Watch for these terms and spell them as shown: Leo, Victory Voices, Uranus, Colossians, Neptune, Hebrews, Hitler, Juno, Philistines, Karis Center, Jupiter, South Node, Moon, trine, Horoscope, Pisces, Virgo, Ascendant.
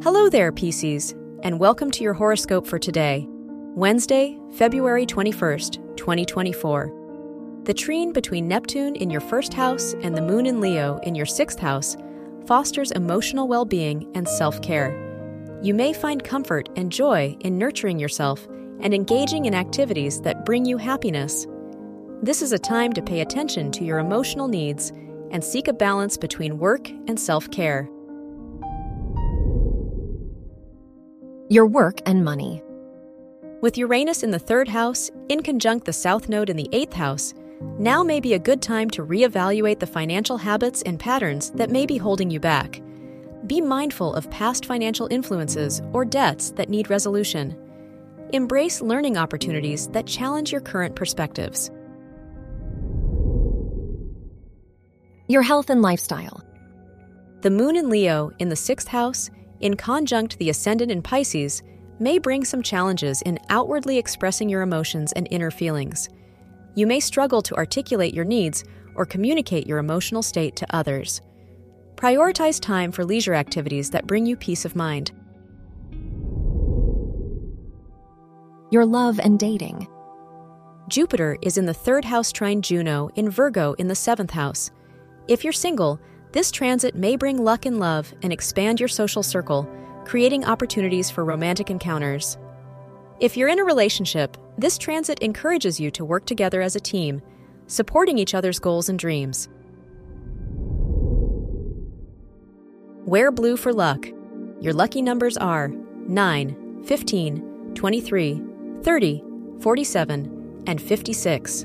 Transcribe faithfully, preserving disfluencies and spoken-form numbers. Hello there, Pisces, and welcome to your horoscope for today, Wednesday, February twenty-first, twenty twenty-four. The trine between Neptune in your first house and the Moon in Leo in your sixth house fosters emotional well-being and self-care. You may find comfort and joy in nurturing yourself and engaging in activities that bring you happiness. This is a time to pay attention to your emotional needs and seek a balance between work and self-care. Your work and money. With Uranus in the third house, in conjunct the South Node in the eighth house, now may be a good time to reevaluate the financial habits and patterns that may be holding you back. Be mindful of past financial influences or debts that need resolution. Embrace learning opportunities that challenge your current perspectives. Your health and lifestyle. The Moon in Leo in the sixth house, in conjunct the Ascendant in Pisces, may bring some challenges in outwardly expressing your emotions and inner feelings. You may struggle to articulate your needs or communicate your emotional state to others. Prioritize time for leisure activities that bring you peace of mind. Your love and dating. Jupiter is in the third house trine Juno in Virgo in the seventh house. If you're single, this transit may bring luck in love and expand your social circle, creating opportunities for romantic encounters. If you're in a relationship, this transit encourages you to work together as a team, supporting each other's goals and dreams. Wear blue for luck. Your lucky numbers are nine, fifteen, twenty-three, thirty, forty-seven, and fifty-six.